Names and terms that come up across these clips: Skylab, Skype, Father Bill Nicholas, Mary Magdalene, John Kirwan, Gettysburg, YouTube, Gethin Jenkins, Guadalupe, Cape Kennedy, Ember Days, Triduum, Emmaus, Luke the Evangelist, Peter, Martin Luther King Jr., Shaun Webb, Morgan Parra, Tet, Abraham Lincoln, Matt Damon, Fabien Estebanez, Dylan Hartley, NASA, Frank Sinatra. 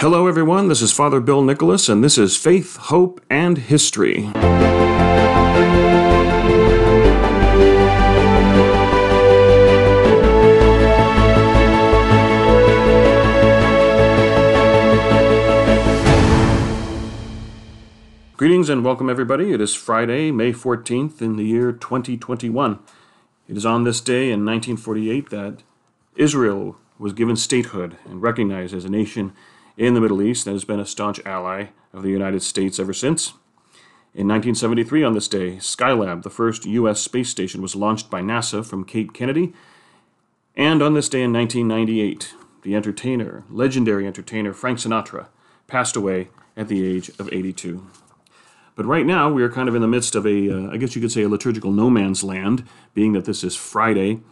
Hello everyone, this is Father Bill Nicholas, and this is Faith, Hope, and History. Greetings and welcome everybody. It is Friday, May 14th in the year 2021. It is on this day in 1948 that Israel was given statehood and recognized as a nation in the Middle East, and has been a staunch ally of the United States ever since. In 1973, on this day, Skylab, the first U.S. space station, was launched by NASA from Cape Kennedy. And on this day in 1998, the legendary entertainer Frank Sinatra passed away at the age of 82. But right now, we are kind of in the midst of I guess you could say, a liturgical no man's land, being that this is Friday.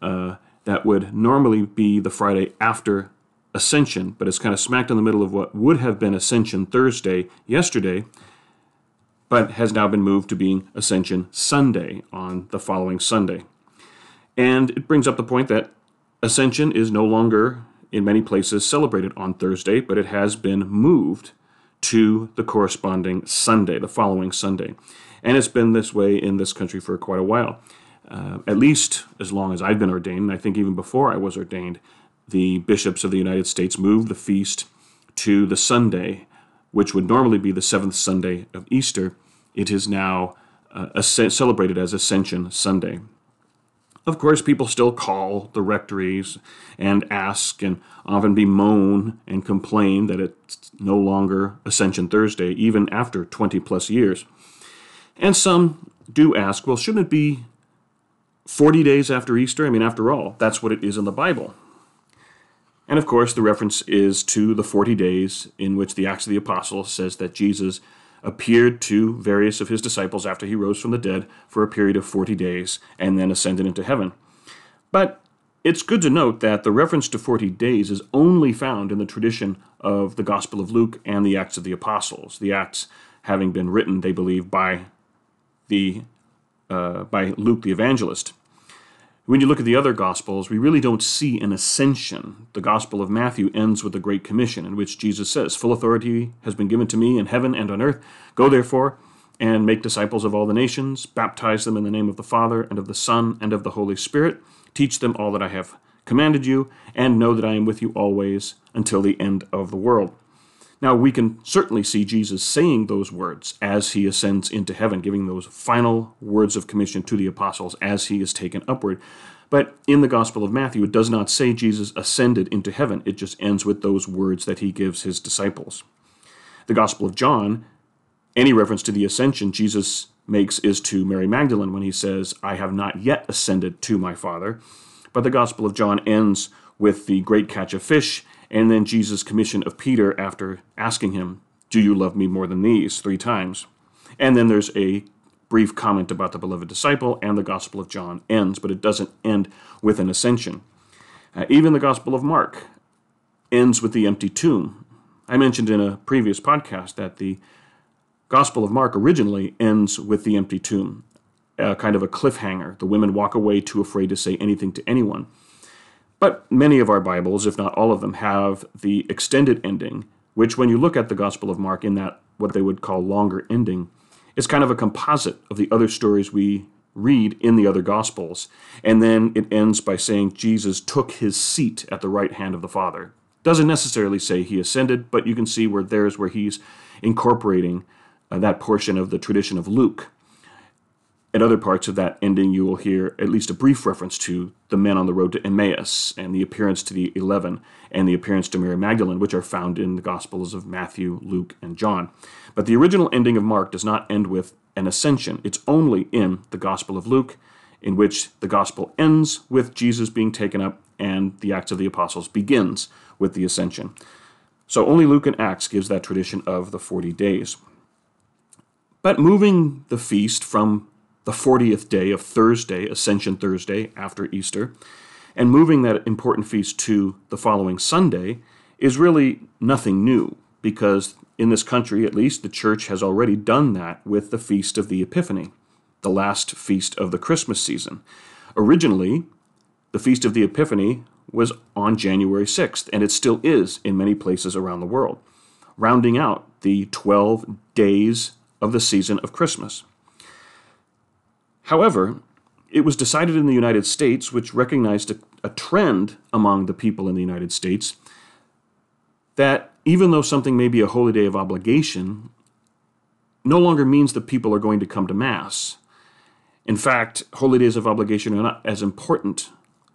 That would normally be the Friday after Ascension, but it's kind of smacked in the middle of what would have been Ascension Thursday yesterday, but has now been moved to being Ascension Sunday on the following Sunday. And it brings up the point that Ascension is no longer in many places celebrated on Thursday, but it has been moved to the corresponding Sunday, the following Sunday. And it's been this way in this country for quite a while, at least as long as I've been ordained, and I think even before I was ordained. The bishops of the United States moved the feast to the Sunday, which would normally be the seventh Sunday of Easter. It is now celebrated as Ascension Sunday. Of course, people still call the rectories and ask and often bemoan and complain that it's no longer Ascension Thursday, even after 20 plus years. And some do ask, well, shouldn't it be 40 days after Easter? I mean, after all, that's what it is in the Bible. And of course, the reference is to the 40 days in which the Acts of the Apostles says that Jesus appeared to various of his disciples after he rose from the dead for a period of 40 days and then ascended into heaven. But it's good to note that the reference to 40 days is only found in the tradition of the Gospel of Luke and the Acts of the Apostles, the Acts having been written, they believe, by Luke the Evangelist. When you look at the other Gospels, we really don't see an ascension. The Gospel of Matthew ends with the Great Commission, in which Jesus says, "Full authority has been given to me in heaven and on earth. Go therefore and make disciples of all the nations, baptize them in the name of the Father and of the Son and of the Holy Spirit. Teach them all that I have commanded you, and know that I am with you always until the end of the world." Now, we can certainly see Jesus saying those words as he ascends into heaven, giving those final words of commission to the apostles as he is taken upward. But in the Gospel of Matthew, it does not say Jesus ascended into heaven. It just ends with those words that he gives his disciples. The Gospel of John, any reference to the ascension Jesus makes is to Mary Magdalene when he says, "I have not yet ascended to my Father." But the Gospel of John ends with the great catch of fish, and then Jesus' commission of Peter after asking him, "Do you love me more than these?" 3 times. And then there's a brief comment about the beloved disciple, and the Gospel of John ends, but it doesn't end with an ascension. Even the Gospel of Mark ends with the empty tomb. I mentioned in a previous podcast that the Gospel of Mark originally ends with the empty tomb, kind of a cliffhanger. The women walk away too afraid to say anything to anyone. But many of our Bibles, if not all of them, have the extended ending, which when you look at the Gospel of Mark in that, what they would call longer ending, is kind of a composite of the other stories we read in the other Gospels. And then it ends by saying Jesus took his seat at the right hand of the Father. Doesn't necessarily say he ascended, but you can see where there's where he's incorporating that portion of the tradition of Luke. At other parts of that ending, you will hear at least a brief reference to the men on the road to Emmaus and the appearance to the 11 and the appearance to Mary Magdalene, which are found in the Gospels of Matthew, Luke, and John. But the original ending of Mark does not end with an ascension. It's only in the Gospel of Luke, in which the Gospel ends with Jesus being taken up and the Acts of the Apostles begins with the ascension. So only Luke and Acts gives that tradition of the 40 days. But moving the feast from the 40th day of Thursday, Ascension Thursday, after Easter, and moving that important feast to the following Sunday is really nothing new, because in this country, at least, the church has already done that with the Feast of the Epiphany, the last feast of the Christmas season. Originally, the Feast of the Epiphany was on January 6th, and it still is in many places around the world, rounding out the 12 days of the season of Christmas. However, it was decided in the United States, which recognized a trend among the people in the United States, that even though something may be a holy day of obligation, no longer means that people are going to come to Mass. In fact, holy days of obligation are not as important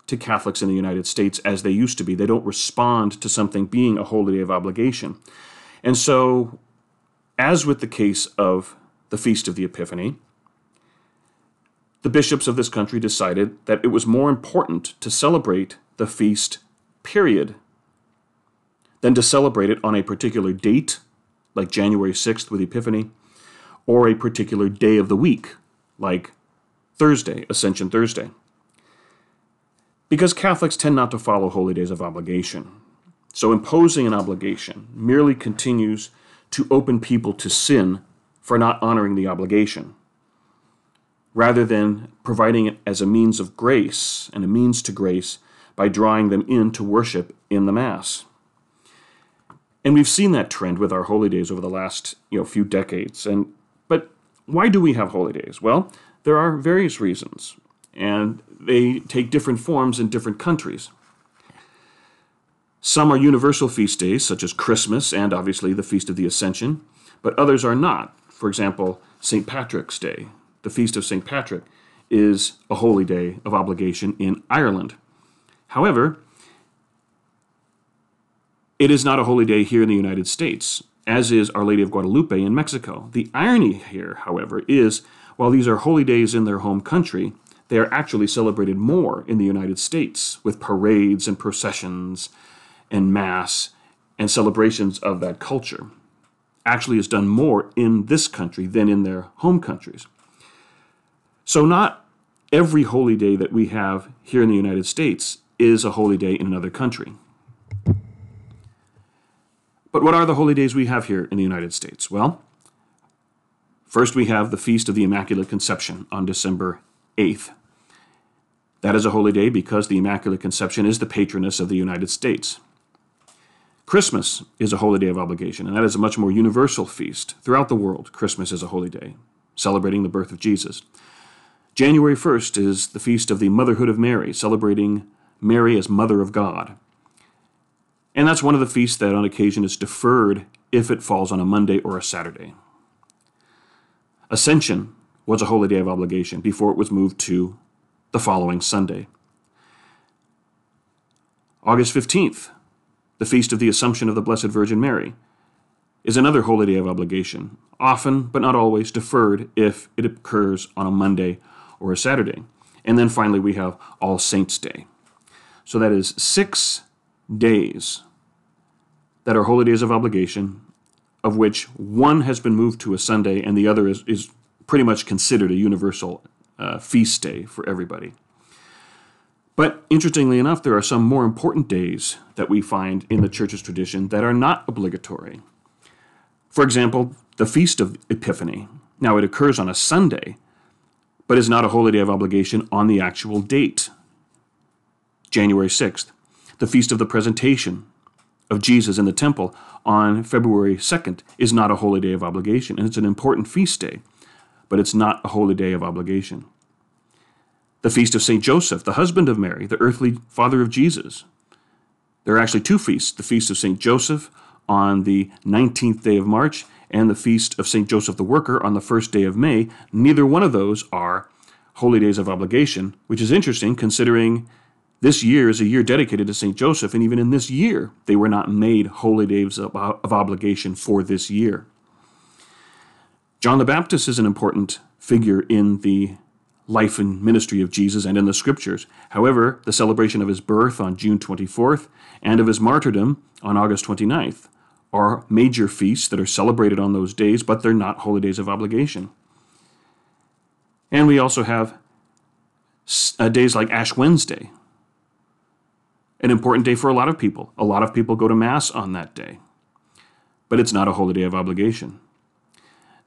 to Catholics in the United States as they used to be. They don't respond to something being a holy day of obligation. And so, as with the case of the Feast of the Epiphany, the bishops of this country decided that it was more important to celebrate the feast, period, than to celebrate it on a particular date, like January 6th with Epiphany, or a particular day of the week, like Thursday, Ascension Thursday. Because Catholics tend not to follow holy days of obligation. So imposing an obligation merely continues to open people to sin for not honoring the obligation, rather than providing it as a means of grace and a means to grace by drawing them in to worship in the Mass. And we've seen that trend with our holy days over the last few decades. But why do we have holy days? Well, there are various reasons, and they take different forms in different countries. Some are universal feast days, such as Christmas and obviously the Feast of the Ascension, but others are not. For example, St. Patrick's Day. The Feast of St. Patrick is a holy day of obligation in Ireland. However, it is not a holy day here in the United States, as is Our Lady of Guadalupe in Mexico. The irony here, however, is while these are holy days in their home country, they are actually celebrated more in the United States with parades and processions and Mass and celebrations of that culture. Actually is done more in this country than in their home countries. So not every holy day that we have here in the United States is a holy day in another country. But what are the holy days we have here in the United States? Well, first we have the Feast of the Immaculate Conception on December 8th. That is a holy day because the Immaculate Conception is the patroness of the United States. Christmas is a holy day of obligation, and that is a much more universal feast. Throughout the world, Christmas is a holy day, celebrating the birth of Jesus. January 1st is the Feast of the Motherhood of Mary, celebrating Mary as Mother of God. And that's one of the feasts that on occasion is deferred if it falls on a Monday or a Saturday. Ascension was a holy day of obligation before it was moved to the following Sunday. August 15th, the Feast of the Assumption of the Blessed Virgin Mary, is another holy day of obligation, often but not always deferred if it occurs on a Monday or a Saturday. And then finally we have All Saints' Day. So that is 6 days that are holy days of obligation, of which one has been moved to a Sunday and the other is pretty much considered a universal feast day for everybody. But interestingly enough, there are some more important days that we find in the Church's tradition that are not obligatory. For example, the Feast of Epiphany. Now, it occurs on a Sunday, but is not a holy day of obligation on the actual date, January 6th. The Feast of the Presentation of Jesus in the Temple on February 2nd is not a holy day of obligation, and it's an important feast day, but it's not a holy day of obligation. The Feast of St. Joseph, the husband of Mary, the earthly father of Jesus. There are actually two feasts, the Feast of St. Joseph on the 19th day of March, and the Feast of St. Joseph the Worker on the 1st day of May. Neither one of those are holy days of obligation, which is interesting considering this year is a year dedicated to St. Joseph, and even in this year, they were not made holy days of obligation for this year. John the Baptist is an important figure in the life and ministry of Jesus and in the Scriptures. However, the celebration of his birth on June 24th and of his martyrdom on August 29th are major feasts that are celebrated on those days, but they're not holy days of obligation. And we also have days like Ash Wednesday, an important day for a lot of people. A lot of people go to Mass on that day, but it's not a holy day of obligation.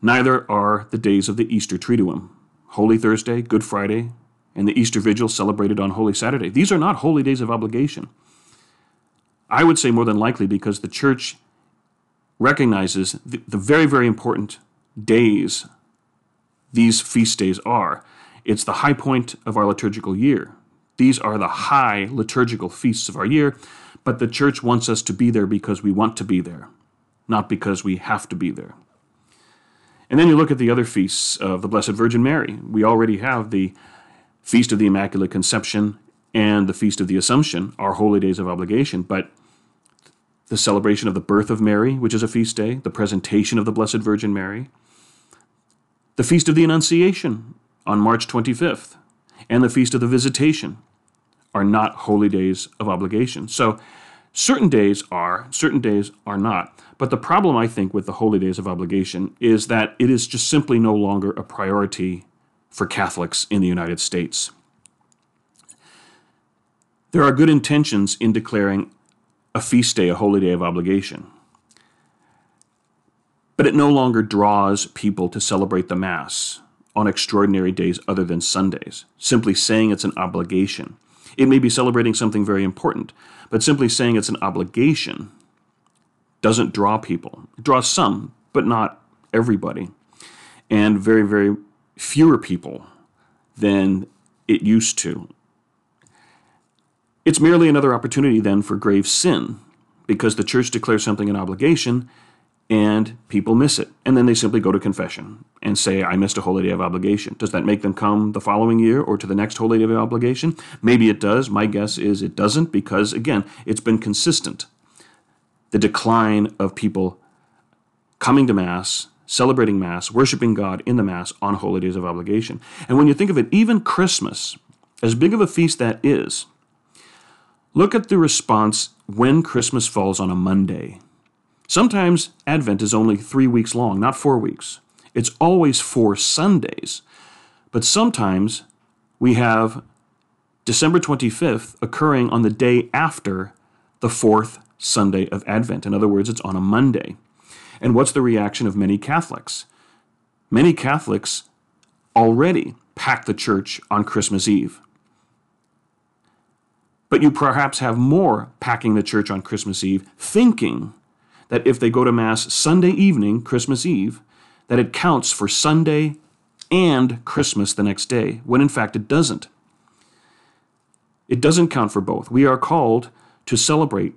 Neither are the days of the Easter Triduum, Holy Thursday, Good Friday, and the Easter Vigil celebrated on Holy Saturday. These are not holy days of obligation. I would say more than likely because the church recognizes the very, very important days these feast days are. It's the high point of our liturgical year. These are the high liturgical feasts of our year, but the church wants us to be there because we want to be there, not because we have to be there. And then you look at the other feasts of the Blessed Virgin Mary. We already have the Feast of the Immaculate Conception and the Feast of the Assumption, our holy days of obligation, but the celebration of the birth of Mary, which is a feast day, the presentation of the Blessed Virgin Mary, the Feast of the Annunciation on March 25th, and the Feast of the Visitation are not holy days of obligation. So certain days are not. But the problem, I think, with the holy days of obligation is that it is just simply no longer a priority for Catholics in the United States. There are good intentions in declaring a feast day a holy day of obligation, but it no longer draws people to celebrate the Mass on extraordinary days other than Sundays. Simply saying it's an obligation. It may be celebrating something very important, but simply saying it's an obligation doesn't draw people. It draws some, but not everybody. And very, very fewer people than it used to. It's merely another opportunity then for grave sin, because the church declares something an obligation and people miss it. And then they simply go to confession and say, I missed a holy day of obligation. Does that make them come the following year or to the next holy day of obligation? Maybe it does. My guess is it doesn't because, again, it's been consistent. The decline of people coming to Mass, celebrating Mass, worshiping God in the Mass on holy days of obligation. And when you think of it, even Christmas, as big of a feast that is, look at the response when Christmas falls on a Monday. Sometimes Advent is only 3 weeks long, not 4 weeks. It's always 4 Sundays. But sometimes we have December 25th occurring on the day after the 4th Sunday of Advent. In other words, it's on a Monday. And what's the reaction of many Catholics? Many Catholics already pack the church on Christmas Eve. But you perhaps have more packing the church on Christmas Eve, thinking that if they go to Mass Sunday evening, Christmas Eve, that it counts for Sunday and Christmas the next day, when in fact it doesn't. It doesn't count for both. We are called to celebrate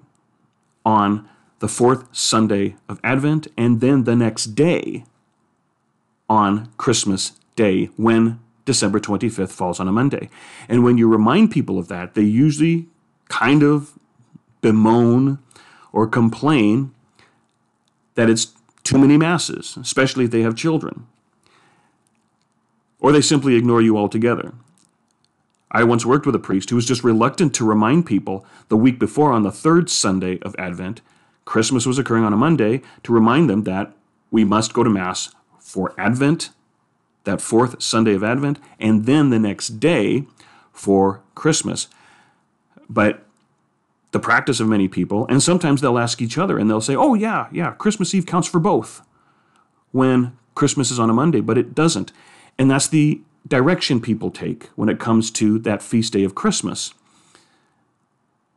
on the 4th Sunday of Advent and then the next day on Christmas Day when December 25th falls on a Monday. And when you remind people of that, they usually kind of bemoan or complain that it's too many Masses, especially if they have children. Or they simply ignore you altogether. I once worked with a priest who was just reluctant to remind people the week before on the 3rd Sunday of Advent, Christmas was occurring on a Monday, to remind them that we must go to Mass for Advent, that 4th Sunday of Advent, and then the next day for Christmas. But the practice of many people, and sometimes they'll ask each other and they'll say, oh yeah, Christmas Eve counts for both when Christmas is on a Monday, but it doesn't. And that's the direction people take when it comes to that feast day of Christmas,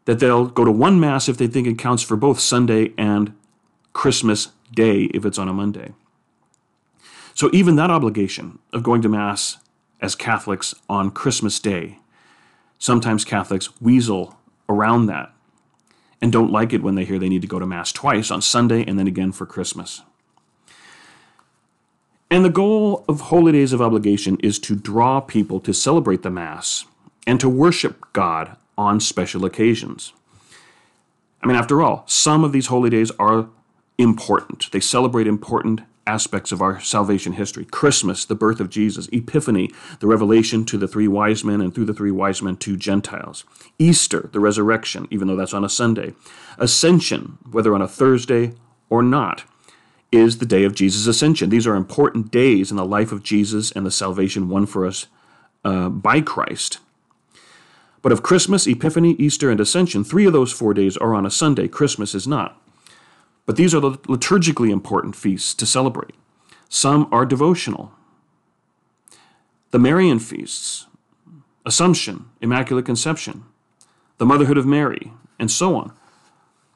that they'll go to one Mass if they think it counts for both Sunday and Christmas Day if it's on a Monday. So even that obligation of going to Mass as Catholics on Christmas Day, sometimes Catholics weasel around that and don't like it when they hear they need to go to Mass twice, on Sunday and then again for Christmas. And the goal of holy days of obligation is to draw people to celebrate the Mass and to worship God on special occasions. I mean, after all, some of these holy days are important. They celebrate important aspects of our salvation history. Christmas, the birth of Jesus. Epiphany, the revelation to the three wise men and through the three wise men to Gentiles. Easter, the resurrection, even though that's on a Sunday. Ascension, whether on a Thursday or not, is the day of Jesus' ascension. These are important days in the life of Jesus and the salvation won for us by Christ. But of Christmas, Epiphany, Easter, and Ascension, 3 of those 4 days are on a Sunday. Christmas is not. But these are the liturgically important feasts to celebrate. Some are devotional. The Marian feasts, Assumption, Immaculate Conception, the motherhood of Mary, and so on,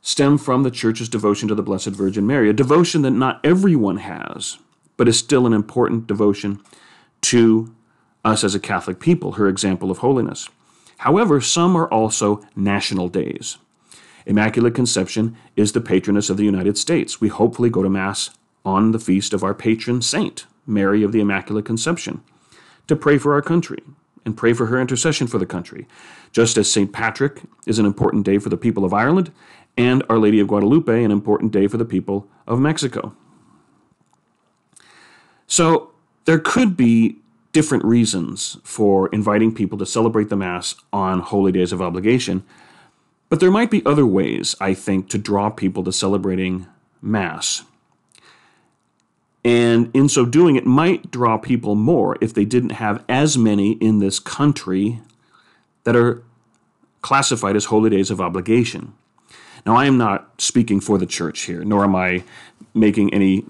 stem from the Church's devotion to the Blessed Virgin Mary, a devotion that not everyone has, but is still an important devotion to us as a Catholic people, her example of holiness. However, some are also national days. Immaculate Conception is the patroness of the United States. We hopefully go to Mass on the feast of our patron saint, Mary of the Immaculate Conception, to pray for our country and pray for her intercession for the country. Just as St. Patrick is an important day for the people of Ireland, and Our Lady of Guadalupe an important day for the people of Mexico. So there could be different reasons for inviting people to celebrate the Mass on holy days of obligation, but there might be other ways, I think, to draw people to celebrating Mass. And in so doing, it might draw people more if they didn't have as many in this country that are classified as holy days of obligation. Now, I am not speaking for the Church here, nor am I making any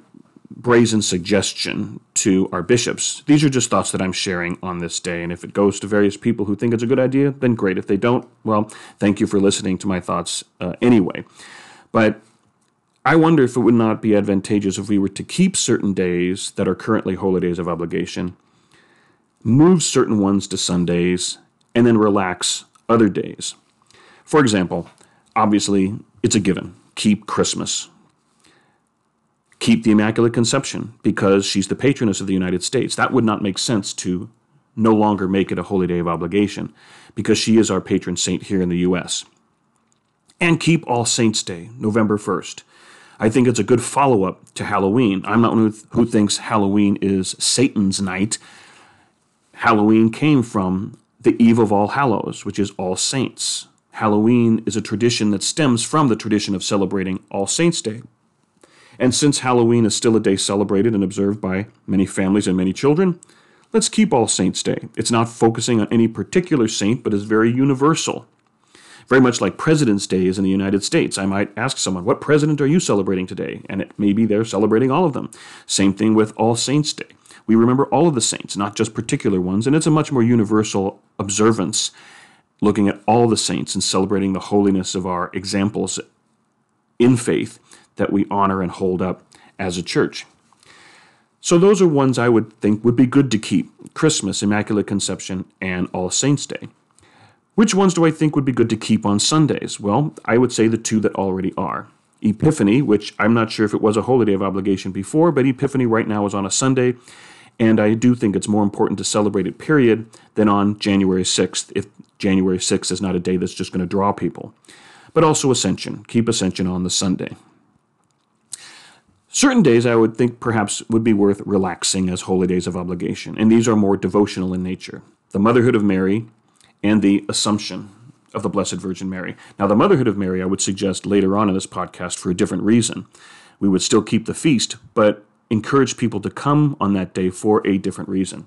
brazen suggestion to our bishops. These are just thoughts that I'm sharing on this day, and if it goes to various people who think it's a good idea, then great. If they don't, well, thank you for listening to my thoughts anyway. But I wonder if it would not be advantageous if we were to keep certain days that are currently holy days of obligation, move certain ones to Sundays, and then relax other days. For example, obviously, it's a given. Keep Christmas. Keep the Immaculate Conception, because she's the patroness of the United States. That would not make sense to no longer make it a holy day of obligation, because she is our patron saint here in the U.S. And keep All Saints' Day, November 1st. I think it's a good follow-up to Halloween. I'm not one who thinks Halloween is Satan's night. Halloween came from the Eve of All Hallows, which is All Saints. Halloween is a tradition that stems from the tradition of celebrating All Saints' Day. And since Halloween is still a day celebrated and observed by many families and many children, let's keep All Saints' Day. It's not focusing on any particular saint, but is very universal. Very much like President's Day is in the United States. I might ask someone, what president are you celebrating today? And it may be they're celebrating all of them. Same thing with All Saints' Day. We remember all of the saints, not just particular ones, and it's a much more universal observance, looking at all the saints and celebrating the holiness of our examples in faith that we honor and hold up as a church. So those are ones I would think would be good to keep: Christmas, Immaculate Conception, and All Saints' Day. Which ones do I think would be good to keep on Sundays? Well, I would say the two that already are. Epiphany, which I'm not sure if it was a holy day of obligation before, but Epiphany right now is on a Sunday, and I do think it's more important to celebrate it, period, than on January 6th, if January 6th is not a day that's just going to draw people. But also Ascension. Keep Ascension on the Sunday. Certain days I would think perhaps would be worth relaxing as holy days of obligation, and these are more devotional in nature. The Motherhood of Mary, and the Assumption of the Blessed Virgin Mary. Now, the Motherhood of Mary I would suggest later on in this podcast for a different reason. We would still keep the feast, but encourage people to come on that day for a different reason.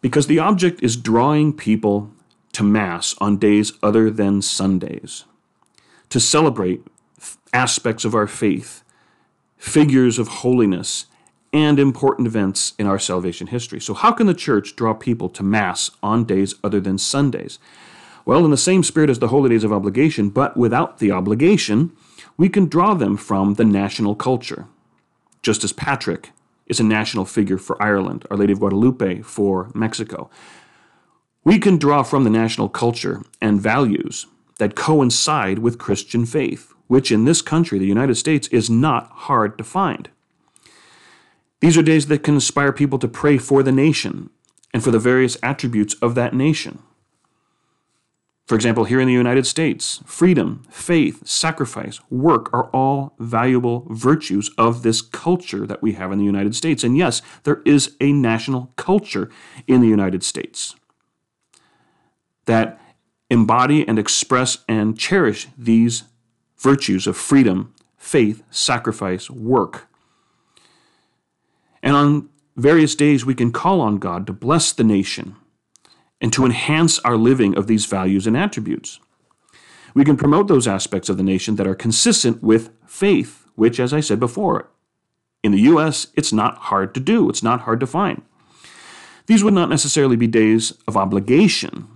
Because the object is drawing people to Mass on days other than Sundays, to celebrate aspects of our faith, figures of holiness, and important events in our salvation history. So how can the Church draw people to Mass on days other than Sundays? Well, in the same spirit as the holy days of obligation, but without the obligation, we can draw them from the national culture. Just as Patrick is a national figure for Ireland, Our Lady of Guadalupe for Mexico, we can draw from the national culture and values that coincide with Christian faith, which in this country, the United States, is not hard to find. These are days that can inspire people to pray for the nation and for the various attributes of that nation. For example, here in the United States, freedom, faith, sacrifice, work are all valuable virtues of this culture that we have in the United States. And yes, there is a national culture in the United States that embody and express and cherish these virtues of freedom, faith, sacrifice, work. And on various days, we can call on God to bless the nation and to enhance our living of these values and attributes. We can promote those aspects of the nation that are consistent with faith, which, as I said before, in the U.S., it's not hard to do. It's not hard to find. These would not necessarily be days of obligation,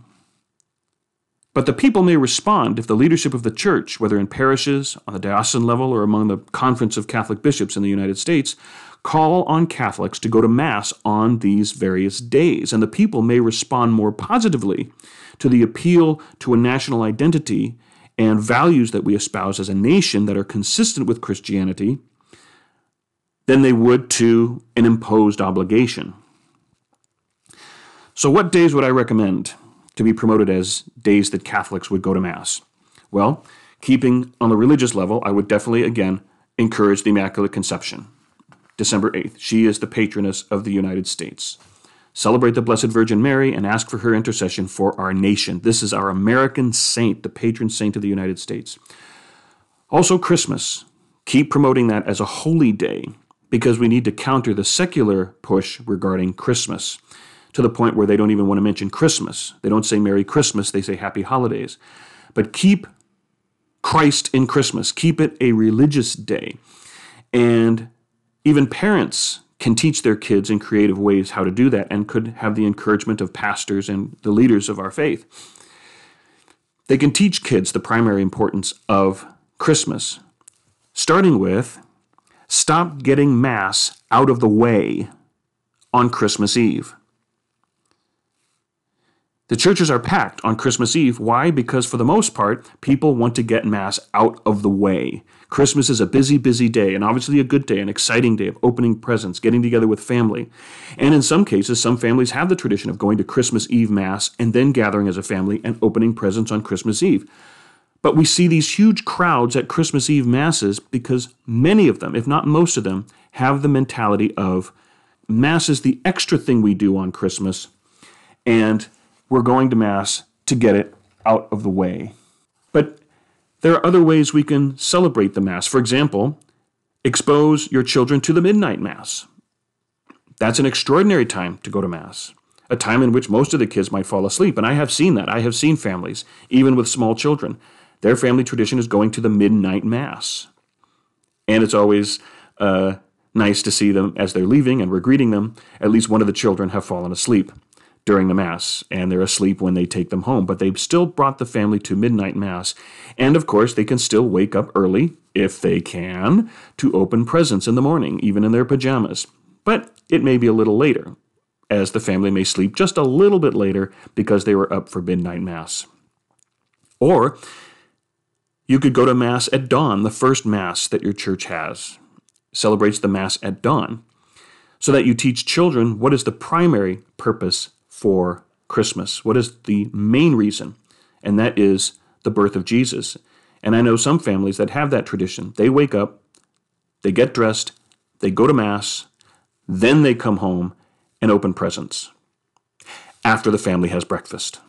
but the people may respond if the leadership of the church, whether in parishes, on the diocesan level, or among the Conference of Catholic Bishops in the United States, call on Catholics to go to Mass on these various days. And the people may respond more positively to the appeal to a national identity and values that we espouse as a nation that are consistent with Christianity than they would to an imposed obligation. So what days would I recommend to be promoted as days that Catholics would go to Mass? Well, keeping on the religious level, I would definitely, again, encourage the Immaculate Conception, December 8th. She is the patroness of the United States. Celebrate the Blessed Virgin Mary and ask for her intercession for our nation. This is our American saint, the patron saint of the United States. Also, Christmas. Keep promoting that as a holy day, because we need to counter the secular push regarding Christmas, to the point where they don't even want to mention Christmas. They don't say Merry Christmas, they say Happy Holidays. But keep Christ in Christmas. Keep it a religious day. And even parents can teach their kids in creative ways how to do that, and could have the encouragement of pastors and the leaders of our faith. They can teach kids the primary importance of Christmas, starting with, stop getting Mass out of the way on Christmas Eve. The churches are packed on Christmas Eve. Why? Because for the most part, people want to get Mass out of the way. Christmas is a busy, busy day, and obviously a good day, an exciting day of opening presents, getting together with family. And in some cases, some families have the tradition of going to Christmas Eve Mass and then gathering as a family and opening presents on Christmas Eve. But we see these huge crowds at Christmas Eve Masses because many of them, if not most of them, have the mentality of Mass is the extra thing we do on Christmas, and we're going to Mass to get it out of the way. But there are other ways we can celebrate the Mass. For example, expose your children to the midnight Mass. That's an extraordinary time to go to Mass, a time in which most of the kids might fall asleep. And I have seen that. I have seen families, even with small children, their family tradition is going to the midnight Mass. And it's always nice to see them as they're leaving, and we're greeting them. At least one of the children have fallen asleep during the Mass, and they're asleep when they take them home. But they've still brought the family to midnight Mass. And of course, they can still wake up early, if they can, to open presents in the morning, even in their pajamas. But it may be a little later, as the family may sleep just a little bit later because they were up for midnight Mass. Or you could go to Mass at dawn, the first Mass that your church has. Celebrates the Mass at dawn, so that you teach children what is the primary purpose for Christmas. What is the main reason? And that is the birth of Jesus. And I know some families that have that tradition. They wake up, they get dressed, they go to Mass, then they come home and open presents after the family has breakfast.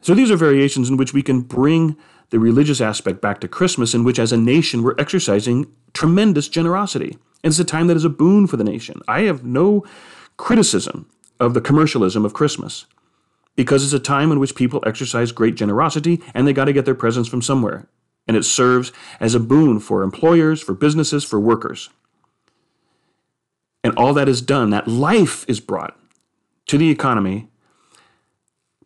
So these are variations in which we can bring the religious aspect back to Christmas, in which as a nation we're exercising tremendous generosity. And it's a time that is a boon for the nation. I have no criticism of the commercialism of Christmas, because it's a time in which people exercise great generosity, and they got to get their presents from somewhere. And it serves as a boon for employers, for businesses, for workers. And all that is done, that life is brought to the economy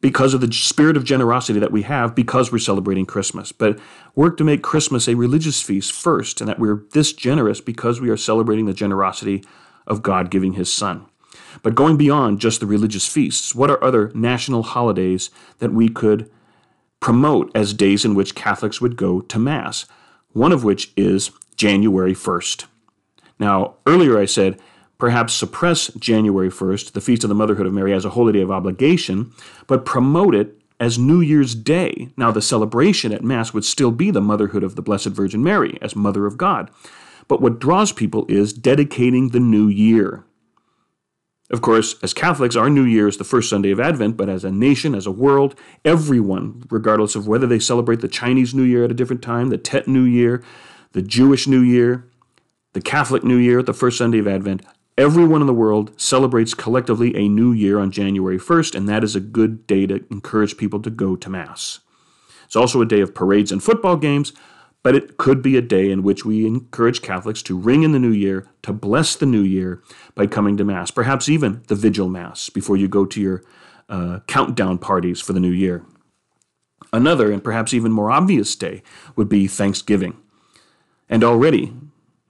because of the spirit of generosity that we have, because we're celebrating Christmas. But work to make Christmas a religious feast first, and that we're this generous because we are celebrating the generosity of God giving his Son. But going beyond just the religious feasts, what are other national holidays that we could promote as days in which Catholics would go to Mass? One of which is January 1st. Now, earlier I said, perhaps suppress January 1st, the Feast of the Motherhood of Mary, as a holy day of obligation, but promote it as New Year's Day. Now, the celebration at Mass would still be the motherhood of the Blessed Virgin Mary as Mother of God. But what draws people is dedicating the new year. Of course, as Catholics, our New Year is the first Sunday of Advent, but as a nation, as a world, everyone, regardless of whether they celebrate the Chinese New Year at a different time, the Tet New Year, the Jewish New Year, the Catholic New Year, the first Sunday of Advent, everyone in the world celebrates collectively a new year on January 1st, and that is a good day to encourage people to go to Mass. It's also a day of parades and football games, But it could be a day in which we encourage Catholics to ring in the new year, to bless the new year by coming to Mass, perhaps even the Vigil Mass before you go to your countdown parties for the new year. Another, and perhaps even more obvious day, would be Thanksgiving. And already,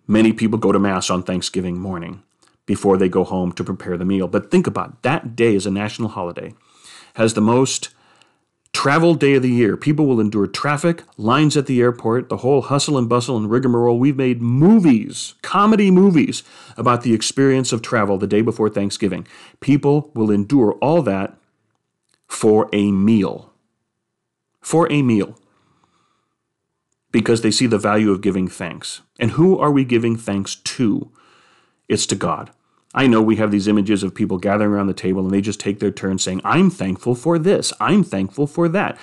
many people go to Mass on Thanksgiving morning before they go home to prepare the meal. But think about it. That day is a national holiday, has the most travel day of the year. People will endure traffic, lines at the airport, the whole hustle and bustle and rigmarole. We've made movies, comedy movies, about the experience of travel the day before Thanksgiving. People will endure all that for a meal. For a meal. Because they see the value of giving thanks. And who are we giving thanks to? It's to God. I know we have these images of people gathering around the table and they just take their turn saying, I'm thankful for this, I'm thankful for that.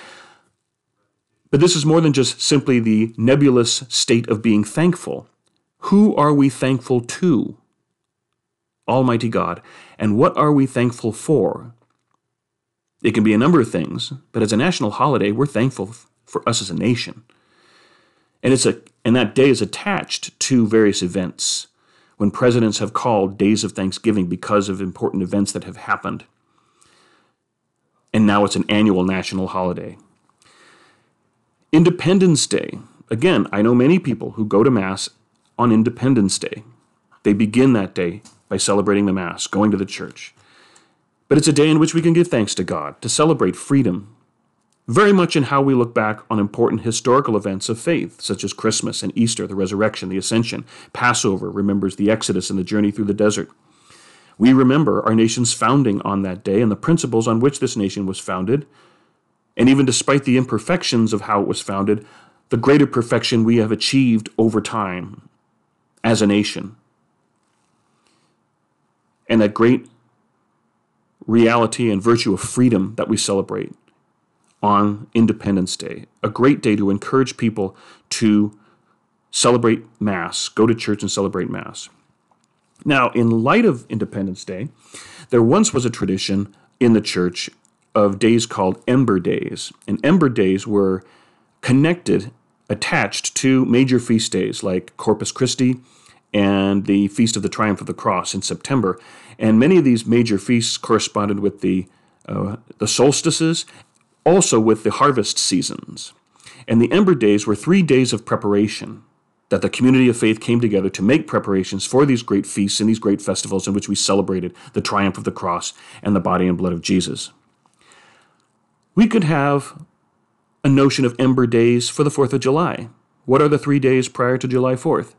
But this is more than just simply the nebulous state of being thankful. Who are we thankful to? Almighty God. And what are we thankful for? It can be a number of things, but as a national holiday, we're thankful for us as a nation. And that day is attached to various events. When presidents have called days of Thanksgiving because of important events that have happened. And now it's an annual national holiday. Independence Day. Again, I know many people who go to Mass on Independence Day. They begin that day by celebrating the Mass, going to the church. But it's a day in which we can give thanks to God, to celebrate freedom, very much in how we look back on important historical events of faith, such as Christmas and Easter, the resurrection, the ascension. Passover remembers the Exodus and the journey through the desert. We remember our nation's founding on that day and the principles on which this nation was founded. And even despite the imperfections of how it was founded, the greater perfection we have achieved over time as a nation. And that great reality and virtue of freedom that we celebrate on Independence Day, a great day to encourage people to celebrate Mass, go to church and celebrate Mass. Now, in light of Independence Day, there once was a tradition in the church of days called Ember Days. And Ember Days were attached to major feast days like Corpus Christi and the Feast of the Triumph of the Cross in September. And many of these major feasts corresponded with the solstices, also with the harvest seasons. And the Ember Days were 3 days of preparation that the community of faith came together to make preparations for these great feasts and these great festivals in which we celebrated the triumph of the cross and the body and blood of Jesus. We could have a notion of Ember Days for the 4th of July. What are the 3 days prior to July 4th?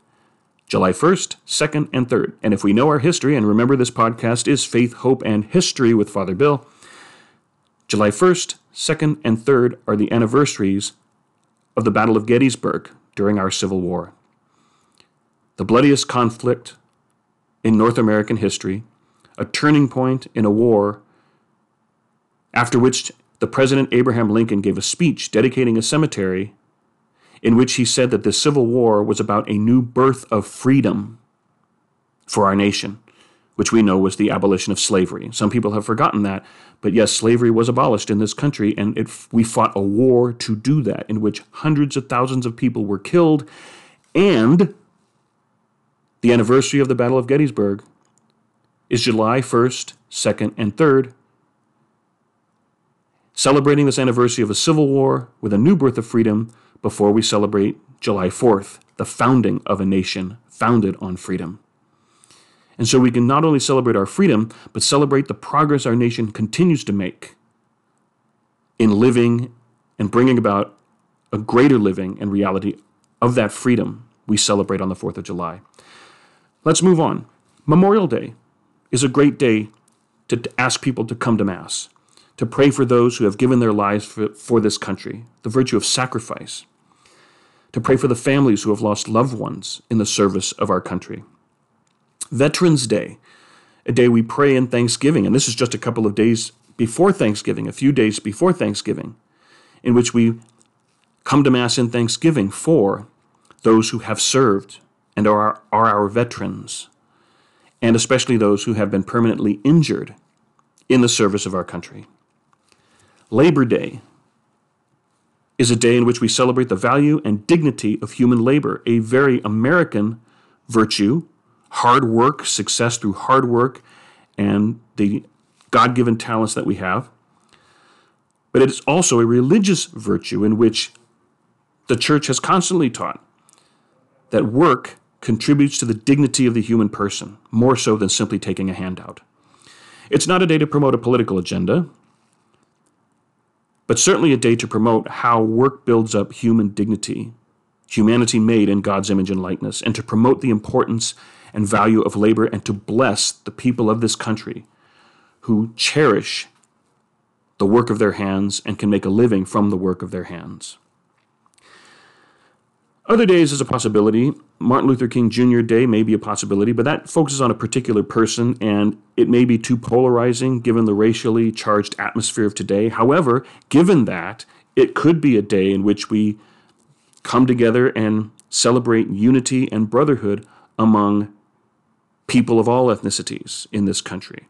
July 1st, 2nd, and 3rd. And if we know our history, and remember this podcast is Faith, Hope, and History with Father Bill, July 1st, 2nd, and 3rd are the anniversaries of the Battle of Gettysburg during our Civil War. The bloodiest conflict in North American history, a turning point in a war after which the President Abraham Lincoln gave a speech dedicating a cemetery in which he said that the Civil War was about a new birth of freedom for our nation, which we know was the abolition of slavery. Some people have forgotten that, but yes, slavery was abolished in this country, and we fought a war to do that, in which hundreds of thousands of people were killed, and the anniversary of the Battle of Gettysburg is July 1st, 2nd, and 3rd, celebrating this anniversary of a civil war with a new birth of freedom before we celebrate July 4th, the founding of a nation founded on freedom. And so we can not only celebrate our freedom, but celebrate the progress our nation continues to make in living and bringing about a greater living and reality of that freedom we celebrate on the 4th of July. Let's move on. Memorial Day is a great day to ask people to come to Mass, to pray for those who have given their lives for this country, the virtue of sacrifice, to pray for the families who have lost loved ones in the service of our country. Veterans Day, a day we pray in thanksgiving, and this is just a couple of days before Thanksgiving, a few days before Thanksgiving, in which we come to Mass in thanksgiving for those who have served and are our veterans, and especially those who have been permanently injured in the service of our country. Labor Day, is a day in which we celebrate the value and dignity of human labor, a very American virtue, hard work, success through hard work, and the God-given talents that we have. But it is also a religious virtue in which the church has constantly taught that work contributes to the dignity of the human person, more so than simply taking a handout. It's not a day to promote a political agenda, but certainly a day to promote how work builds up human dignity, humanity made in God's image and likeness, and to promote the importance and value of labor and to bless the people of this country who cherish the work of their hands and can make a living from the work of their hands. Other days is a possibility. Martin Luther King Jr. Day may be a possibility, but that focuses on a particular person, and it may be too polarizing given the racially charged atmosphere of today. However, given that, it could be a day in which we come together and celebrate unity and brotherhood among people of all ethnicities in this country.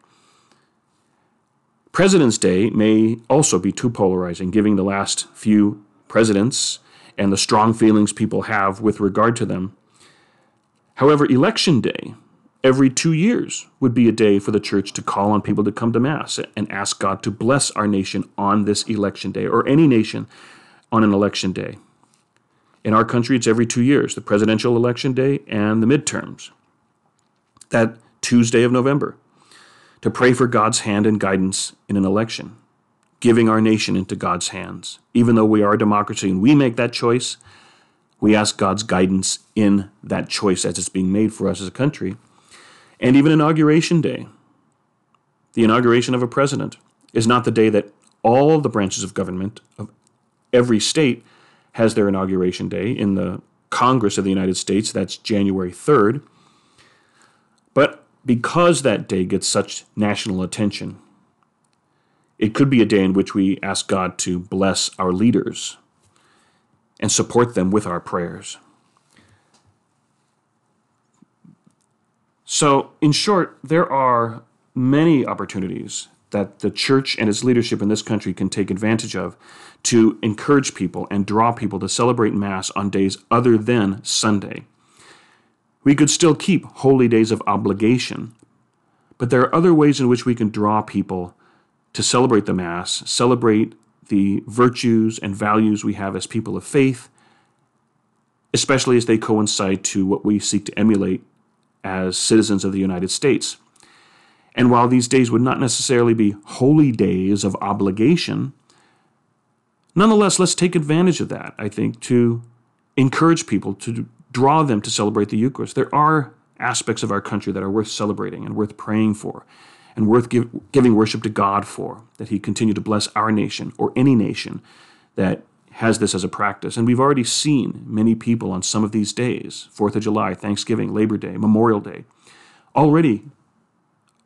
President's Day may also be too polarizing, given the last few presidents and the strong feelings people have with regard to them. However, Election Day, every 2 years, would be a day for the church to call on people to come to Mass and ask God to bless our nation on this election day, or any nation on an election day. In our country, it's every 2 years, the presidential election day and the midterms, that Tuesday of November, to pray for God's hand and guidance in an election, giving our nation into God's hands. Even though we are a democracy and we make that choice, we ask God's guidance in that choice as it's being made for us as a country. And even Inauguration Day, the inauguration of a president, is not the day that all the branches of government of every state has their inauguration day. In the Congress of the United States, that's January 3rd. But because that day gets such national attention, it could be a day in which we ask God to bless our leaders and support them with our prayers. So, in short, there are many opportunities that the church and its leadership in this country can take advantage of to encourage people and draw people to celebrate Mass on days other than Sunday. We could still keep holy days of obligation, but there are other ways in which we can draw people to celebrate the Mass, celebrate the virtues and values we have as people of faith, especially as they coincide to what we seek to emulate as citizens of the United States. And while these days would not necessarily be holy days of obligation, nonetheless, let's take advantage of that, I think, to encourage people, to draw them to celebrate the Eucharist. There are aspects of our country that are worth celebrating and worth praying for, and worth giving worship to God for, that he continue to bless our nation, or any nation that has this as a practice. And we've already seen many people on some of these days, 4th of July, Thanksgiving, Labor Day, Memorial Day, already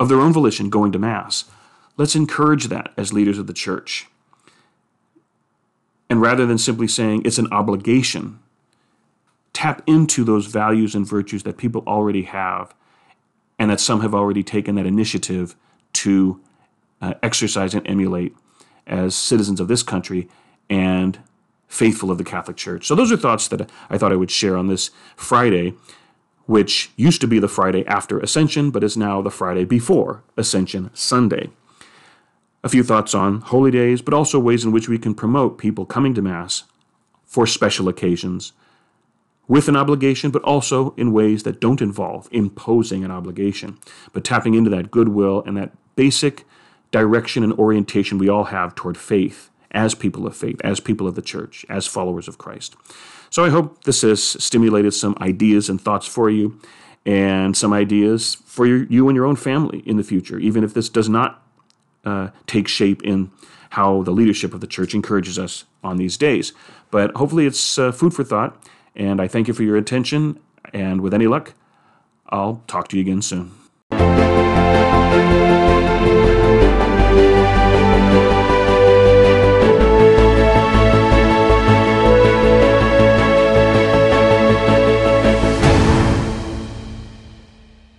of their own volition going to Mass. Let's encourage that as leaders of the church. And rather than simply saying it's an obligation, tap into those values and virtues that people already have, and that some have already taken that initiative to exercise and emulate as citizens of this country and faithful of the Catholic Church. So those are thoughts that I thought I would share on this Friday, which used to be the Friday after Ascension, but is now the Friday before Ascension Sunday. A few thoughts on holy days, but also ways in which we can promote people coming to Mass for special occasions, with an obligation, but also in ways that don't involve imposing an obligation, but tapping into that goodwill and that basic direction and orientation we all have toward faith, as people of the church, as followers of Christ. So I hope this has stimulated some ideas and thoughts for you, and some ideas for you and your own family in the future, even if this does not take shape in how the leadership of the church encourages us on these days. But hopefully it's food for thought. And I thank you for your attention, and with any luck, I'll talk to you again soon.